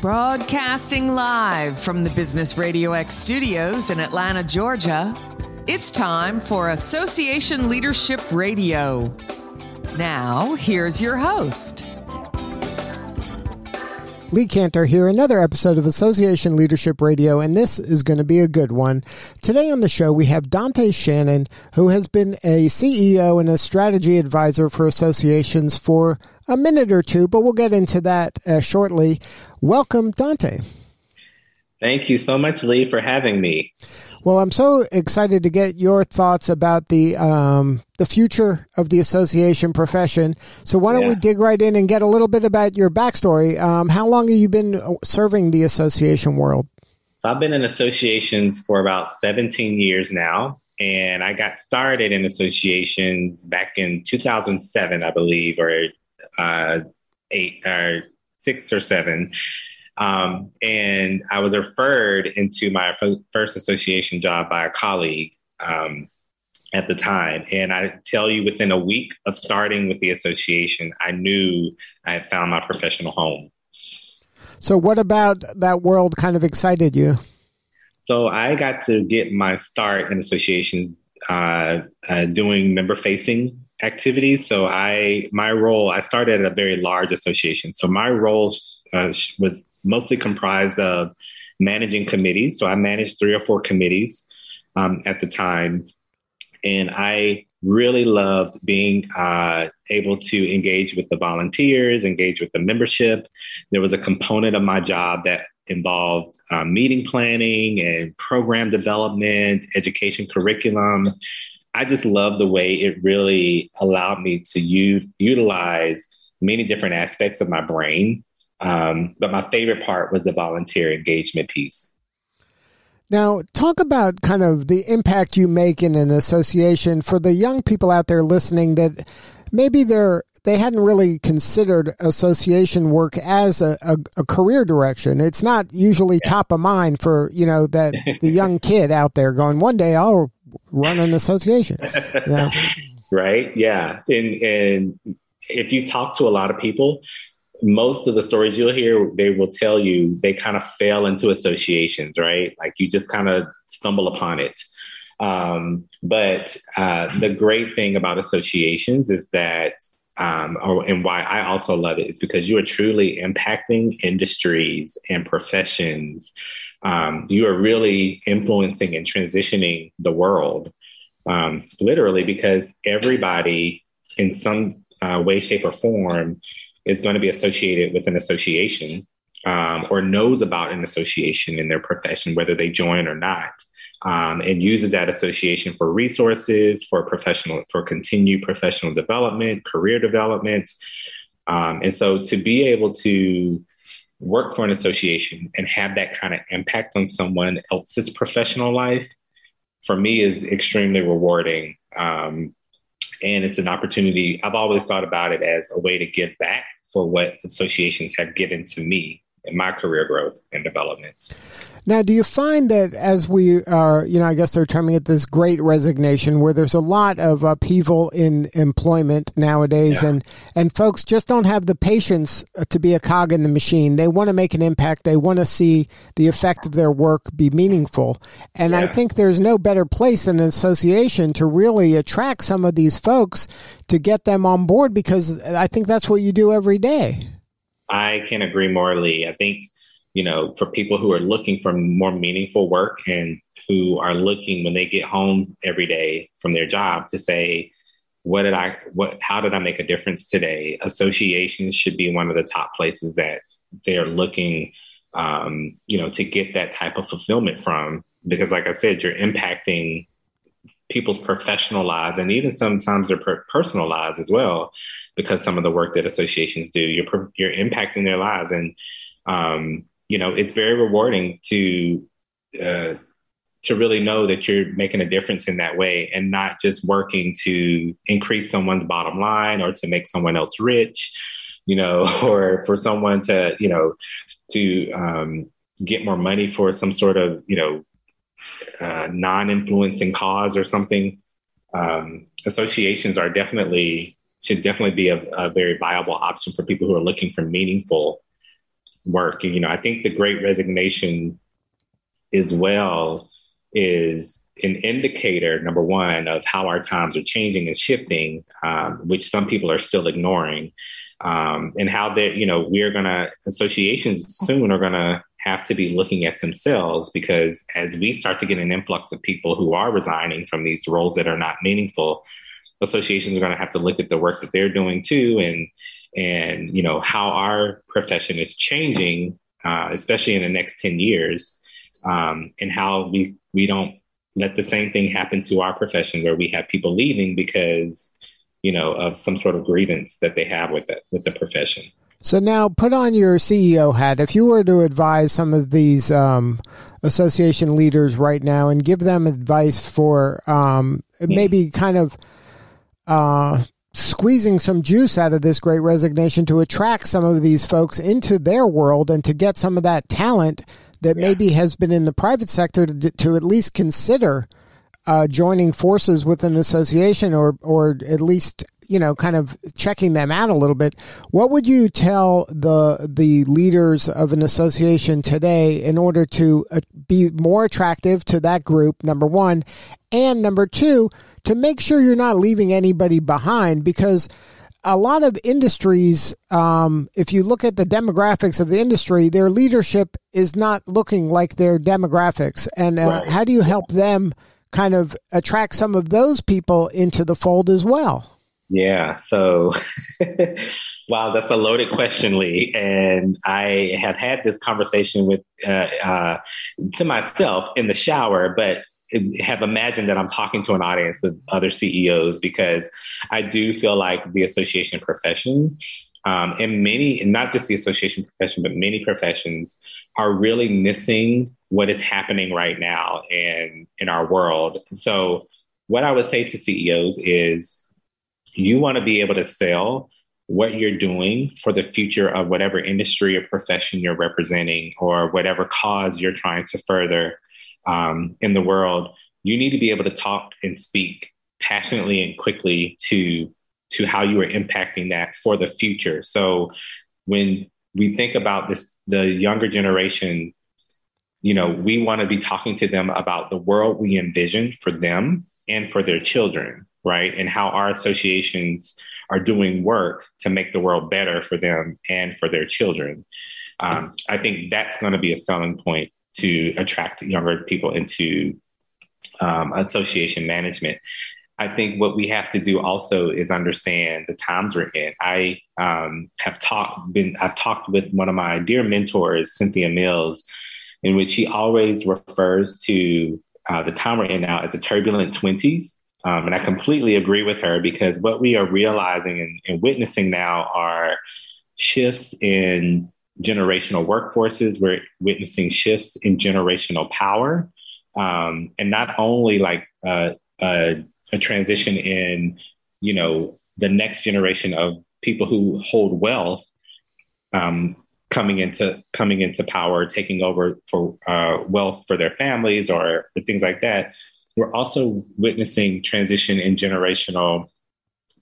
Broadcasting live from the Business Radio X studios in Atlanta, Georgia, it's time for Association Leadership Radio. Now, here's your host. Lee Cantor here, another episode of Association Leadership Radio, and this is going to be a good one. Today on the show, we have Donté Shannon, who has been a CEO and a strategy advisor for associations for a minute or two, but we'll get into that shortly. Welcome, Donté. Thank you so much, Lee, for having me. Well, I'm so excited to get your thoughts about the future of the association profession. So why don't we dig right in and get a little bit about your backstory? How long have you been serving the association world? So I've been in associations for about 17 years now, and I got started in associations back in 2007, I believe, or 6 or 7. And I was referred into my first association job by a colleague at the time. And I tell you, within a week of starting with the association, I knew I had found my professional home. So what about that world kind of excited you? So I got to get my start in associations doing member-facing activities. So I started at a very large association. So my role was mostly comprised of managing committees. So I managed 3 or 4 committees at the time. And I really loved being able to engage with the volunteers, engage with the membership. There was a component of my job that involved meeting planning and program development, education curriculum. I just loved the way it really allowed me to utilize many different aspects of my brain. But my favorite part was the volunteer engagement piece. Now, talk about kind of the impact you make in an association for the young people out there listening that maybe they hadn't really considered association work as a career direction. It's not usually top of mind for, that the young kid out there going, one day I'll run an association. Yeah. Right. Yeah. And if you talk to a lot of people, most of the stories you'll hear, they will tell you they kind of fell into associations, right? Like you just kind of stumble upon it. But the great thing about associations is that, and why I also love it, is because you are truly impacting industries and professions. You are really influencing and transitioning the world, literally, because everybody in some way, shape, or form is going to be associated with an association or knows about an association in their profession, whether they join or not, and uses that association for resources, for continued professional development, career development. And so to be able to work for an association and have that kind of impact on someone else's professional life, for me, is extremely rewarding. And it's an opportunity. I've always thought about it as a way to give back for what associations have given to me in my career growth and development. Now, do you find that as we are, I guess they're terming it this great resignation, where there's a lot of upheaval in employment nowadays, and folks just don't have the patience to be a cog in the machine. They want to make an impact. They want to see the effect of their work be meaningful. And I think there's no better place than an association to really attract some of these folks to get them on board, because I think that's what you do every day. I can agree more, Lee. I think, for people who are looking for more meaningful work and who are looking when they get home every day from their job to say, how did I make a difference today? Associations should be one of the top places that they're looking, to get that type of fulfillment from, because like I said, you're impacting people's professional lives and even sometimes their personal lives as well, because some of the work that associations do, you're impacting their lives. And, it's very rewarding to really know that you're making a difference in that way and not just working to increase someone's bottom line or to make someone else rich, or for someone to, get more money for some sort of, non-influencing cause or something. Associations should definitely be a very viable option for people who are looking for meaningful work. You know, I think the Great Resignation as well is an indicator, number one, of how our times are changing and shifting, which some people are still ignoring, and how that, you know, we're going to, associations soon are going to have to be looking at themselves, because as we start to get an influx of people who are resigning from these roles that are not meaningful, associations are going to have to look at the work that they're doing too, and you know, how our profession is changing, especially in the next 10 years, and how we don't let the same thing happen to our profession, where we have people leaving because, you know, of some sort of grievance that they have with the profession. So now put on your CEO hat. If you were to advise some of these association leaders right now and give them advice for maybe kind of squeezing some juice out of this Great Resignation to attract some of these folks into their world and to get some of that talent that maybe has been in the private sector to at least consider joining forces with an association, or at least, you know, kind of checking them out a little bit. What would you tell the leaders of an association today in order to be more attractive to that group, number one, and number two, to make sure you're not leaving anybody behind? Because a lot of industries, if you look at the demographics of the industry, their leadership is not looking like their demographics. And right. How do you help them kind of attract some of those people into the fold as well? Yeah. So, wow, that's a loaded question, Lee. And I have had this conversation with to myself in the shower, but have imagined that I'm talking to an audience of other CEOs, because I do feel like the association profession, and many, and not just the association profession, but many professions are really missing what is happening right now in our world. So what I would say to CEOs is, you want to be able to sell what you're doing for the future of whatever industry or profession you're representing, or whatever cause you're trying to further in the world. You need to be able to talk and speak passionately and quickly to how you are impacting that for the future. So when we think about this, the younger generation, you know, we want to be talking to them about the world we envision for them and for their children, right? And how our associations are doing work to make the world better for them and for their children. I think that's going to be a selling point to attract younger people into association management. I think what we have to do also is understand the times we're in. I've talked with one of my dear mentors, Cynthia Mills, in which she always refers to the time we're in now as the turbulent 20s. And I completely agree with her, because what we are realizing and witnessing now are shifts in generational workforces. We're witnessing shifts in generational power, and not only like a transition in, you know, the next generation of people who hold wealth coming into power, taking over for wealth for their families or things like that. We're also witnessing transition in generational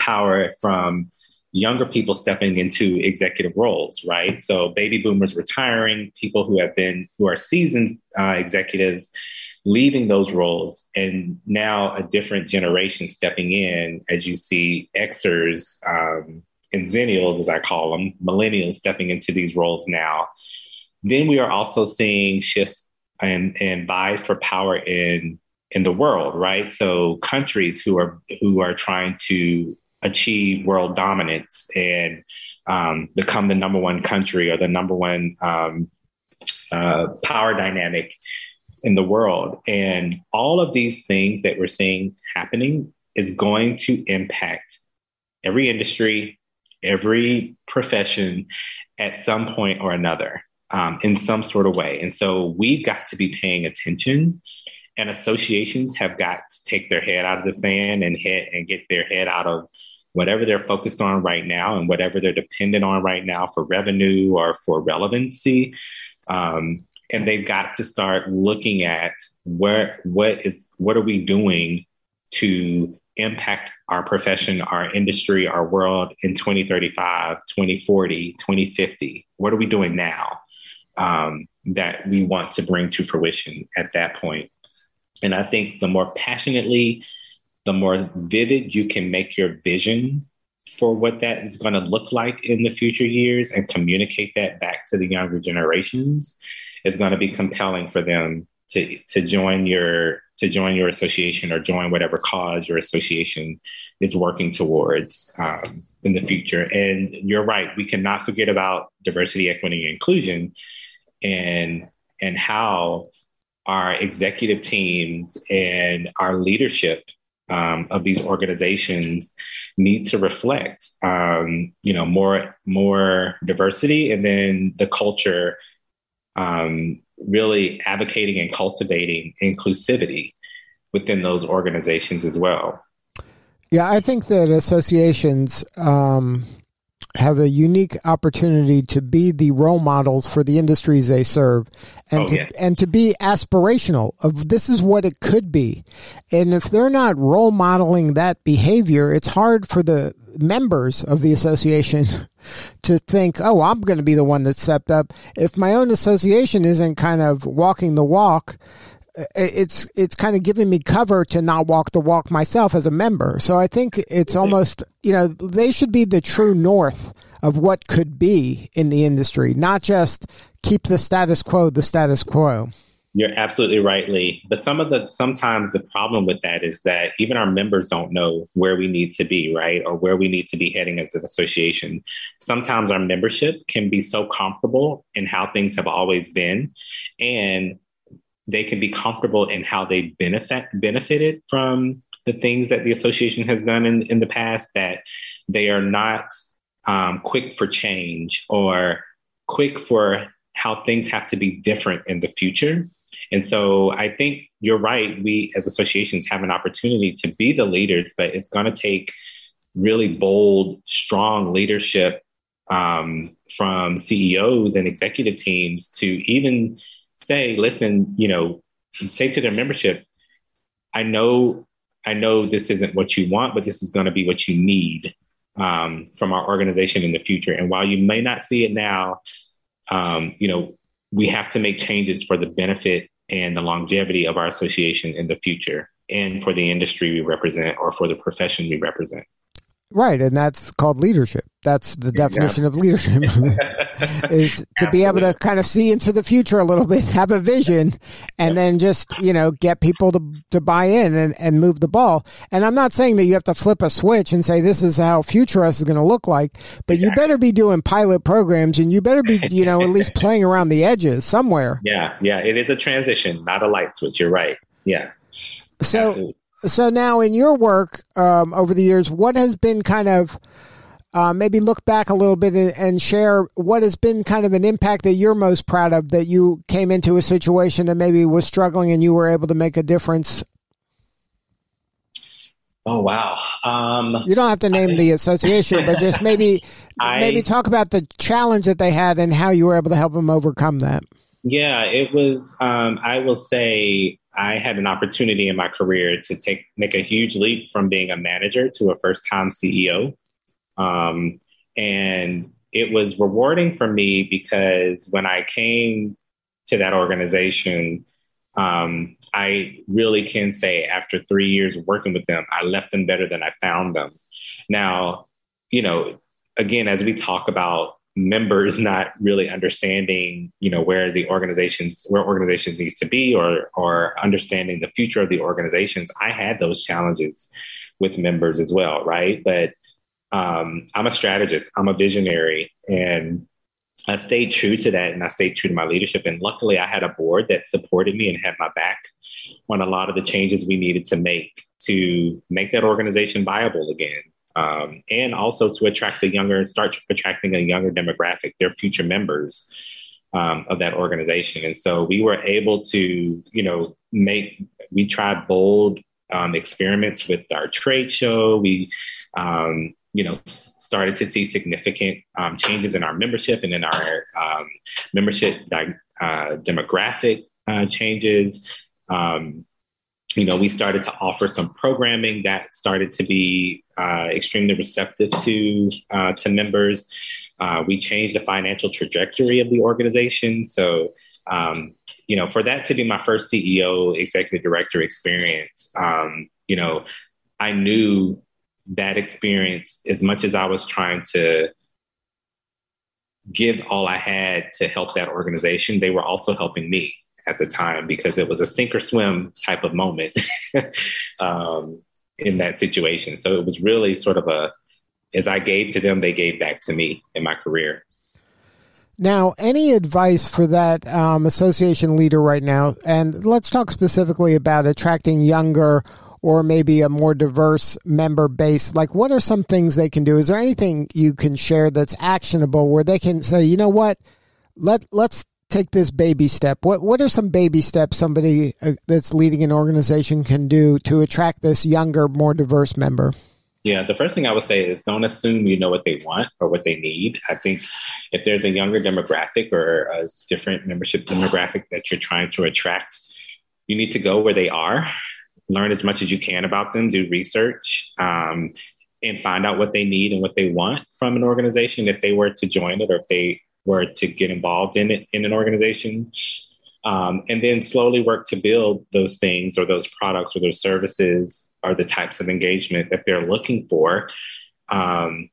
power from younger people stepping into executive roles, right? So baby boomers retiring, people who are seasoned executives leaving those roles, and now a different generation stepping in, as you see Xers and Zennials, as I call them, millennials stepping into these roles now. Then we are also seeing shifts and buys for power in the world, right? So countries who are trying to achieve world dominance and become the number one country or the number one power dynamic in the world. And all of these things that we're seeing happening is going to impact every industry, every profession at some point or another, in some sort of way. And so we've got to be paying attention, and associations have got to take their head out of the sand and get their head out of whatever they're focused on right now and whatever they're dependent on right now for revenue or for relevancy. And they've got to start looking at what are we doing to impact our profession, our industry, our world in 2035, 2040, 2050? What are we doing now? that we want to bring to fruition at that point. And I think the more passionately, the more vivid you can make your vision for what that is going to look like in the future years and communicate that back to the younger generations, is going to be compelling for them to join your association or join whatever cause your association is working towards in the future. And you're right, we cannot forget about diversity, equity, and inclusion, and how our executive teams and our leadership of these organizations need to reflect, more diversity, and then the culture, really advocating and cultivating inclusivity within those organizations as well. Yeah, I think that associations have a unique opportunity to be the role models for the industries they serve, and to be aspirational of this is what it could be. And if they're not role modeling that behavior, it's hard for the members of the association to think, oh, I'm going to be the one that stepped up. If my own association isn't kind of walking the walk, it's kind of giving me cover to not walk the walk myself as a member. So I think it's almost, they should be the true north of what could be in the industry, not just keep the status quo the status quo. You're absolutely right, Lee. But sometimes the problem with that is that even our members don't know where we need to be, right? Or where we need to be heading as an association. Sometimes our membership can be so comfortable in how things have always been, and they can be comfortable in how they benefited from the things that the association has done in the past, that they are not quick for change or quick for how things have to be different in the future. And so I think you're right. We as associations have an opportunity to be the leaders, but it's going to take really bold, strong leadership from CEOs and executive teams to even say, listen, say to their membership, I know this isn't what you want, but this is going to be what you need from our organization in the future. And while you may not see it now, we have to make changes for the benefit and the longevity of our association in the future and for the industry we represent or for the profession we represent. Right. And that's called leadership. That's the definition of leadership, is to be able to kind of see into the future a little bit, have a vision, and then just, get people to buy in and move the ball. And I'm not saying that you have to flip a switch and say, this is how Future Us is going to look like, but you better be doing pilot programs, and you better be, at least playing around the edges somewhere. Yeah. Yeah. It is a transition, not a light switch. You're right. Yeah. So. Absolutely. So now in your work over the years, what has been kind of, maybe look back a little bit and share what has been kind of an impact that you're most proud of, that you came into a situation that maybe was struggling and you were able to make a difference? Oh, wow. You don't have to name the association, but just maybe talk about the challenge that they had and how you were able to help them overcome that. Yeah, it was, I will say, I had an opportunity in my career to make a huge leap from being a manager to a first-time CEO. And it was rewarding for me because when I came to that organization, I really can say after 3 years working with them, I left them better than I found them. Now, again, as we talk about members not really understanding, where the organizations, needs to be, or understanding the future of the organizations, I had those challenges with members as well, right? But I'm a strategist, I'm a visionary, and I stayed true to that, and I stayed true to my leadership. And luckily, I had a board that supported me and had my back on a lot of the changes we needed to make that organization viable again. And also to start attracting a younger demographic, their future members of that organization. And so we were able to, we tried bold experiments with our trade show. We, started to see significant changes in our membership and in our membership demographic changes. We started to offer some programming that started to be extremely receptive to members. We changed the financial trajectory of the organization. So, you know, for that to be my first CEO, executive director experience, you know, I knew that experience, as much as I was trying to give all I had to help that organization, they were also helping me at the time, because it was a sink or swim type of moment in that situation. So it was really sort of a, as I gave to them, they gave back to me in my career. Now, any advice for that association leader right now? And let's talk specifically about attracting younger or maybe a more diverse member base. Like, what are some things they can do? Is there anything you can share that's actionable where they can say, you know what, let's take this baby step? What are some baby steps somebody that's leading an organization can do to attract this younger, more diverse member? Yeah, the first thing I would say is don't assume you know what they want or what they need. I think if there's a younger demographic or a different membership demographic that you're trying to attract, you need to go where they are, learn as much as you can about them, do research, and find out what they need and what they want from an organization if they were to join it or if they were to get involved in it in an organization. And then slowly work to build those things or those products or those services or the types of engagement that they're looking for, you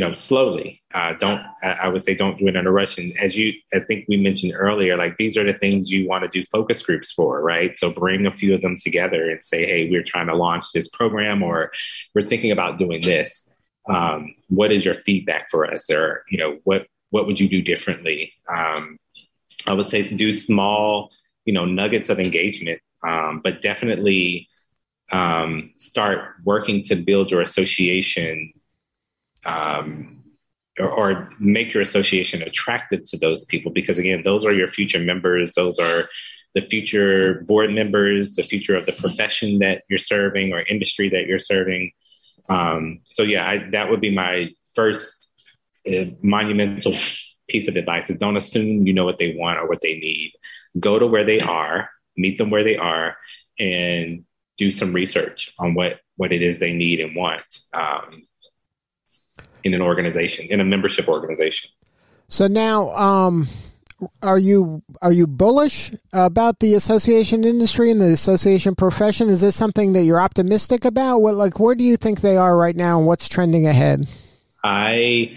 know, slowly. I would say don't do it in a rush. And as I think we mentioned earlier, like these are the things you want to do focus groups for, right? So bring a few of them together and say, hey, we're trying to launch this program or we're thinking about doing this. What is your feedback for us? Or, you know, what would you do differently? I would say do small, you know, nuggets of engagement, but definitely start working to build your association or make your association attractive to those people. Because, again, those are your future members. Those are the future board members, the future of the profession that you're serving or industry that you're serving. So, yeah, that would be my first monumental piece of advice is don't assume you know what they want or what they need. Go to where they are, meet them where they are, and do some research on what it is they need and want in an organization, in a membership organization. So now, are you bullish about the association industry and the association profession? Is this something that you're optimistic about? Where do you think they are right now and what's trending ahead? I'm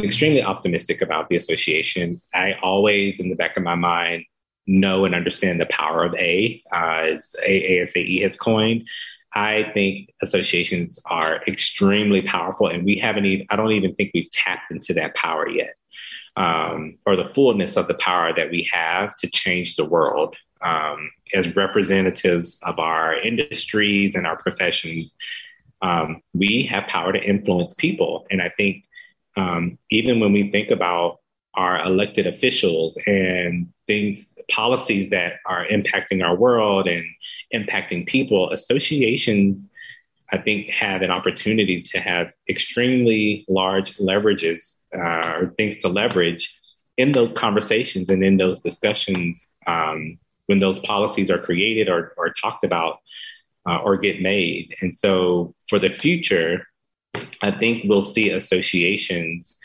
extremely optimistic about the association. I always, in the back of my mind, know and understand the power of A, as ASAE has coined. I think associations are extremely powerful, and I don't even think we've tapped into that power yet, or the fullness of the power that we have to change the world as representatives of our industries and our professions. We have power to influence people, and I think even when we think about our elected officials and policies that are impacting our world and impacting people, associations, I think, have an opportunity to have extremely large leverages or things to leverage in those conversations and in those discussions when those policies are created or talked about or get made. And so for the future, I think we'll see associations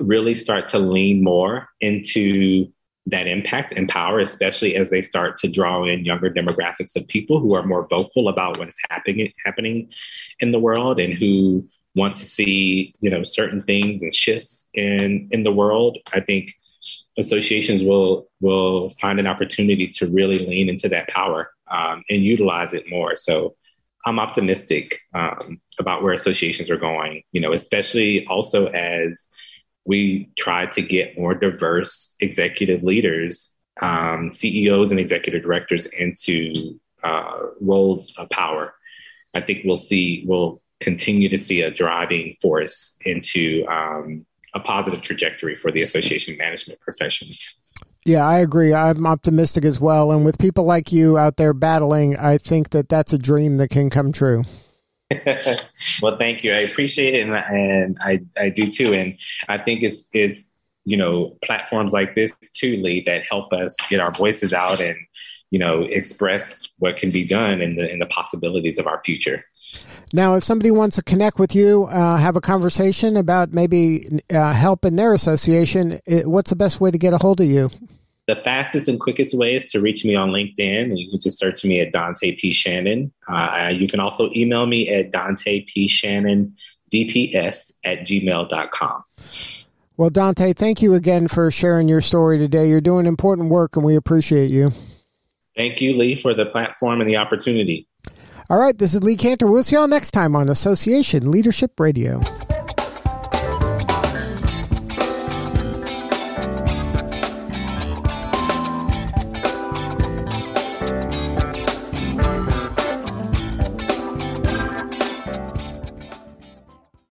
really start to lean more into that impact and power, especially as they start to draw in younger demographics of people who are more vocal about what is happening in the world and who want to see, you know, certain things and shifts in the world. I think associations will find an opportunity to really lean into that power and utilize it more. So I'm optimistic about where associations are going, you know, especially also as we try to get more diverse executive leaders, CEOs and executive directors into roles of power. I think we'll continue to see a driving force into a positive trajectory for the association management profession. Yeah, I agree. I'm optimistic as well. And with people like you out there battling, I think that's a dream that can come true. Well, thank you. I appreciate it. And I do too. And I think it's, you know, platforms like this too, Lee, that help us get our voices out and, you know, express what can be done and the possibilities of our future. Now, if somebody wants to connect with you, have a conversation about maybe help in their association, what's the best way to get a hold of you? The fastest and quickest way is to reach me on LinkedIn, and you can just search me at Donté P. Shannon. You can also email me at DontéPShannonDPS@gmail.com. Well, Donté, thank you again for sharing your story today. You're doing important work, and we appreciate you. Thank you, Lee, for the platform and the opportunity. All right, this is Lee Cantor. We'll see you all next time on Association Leadership Radio.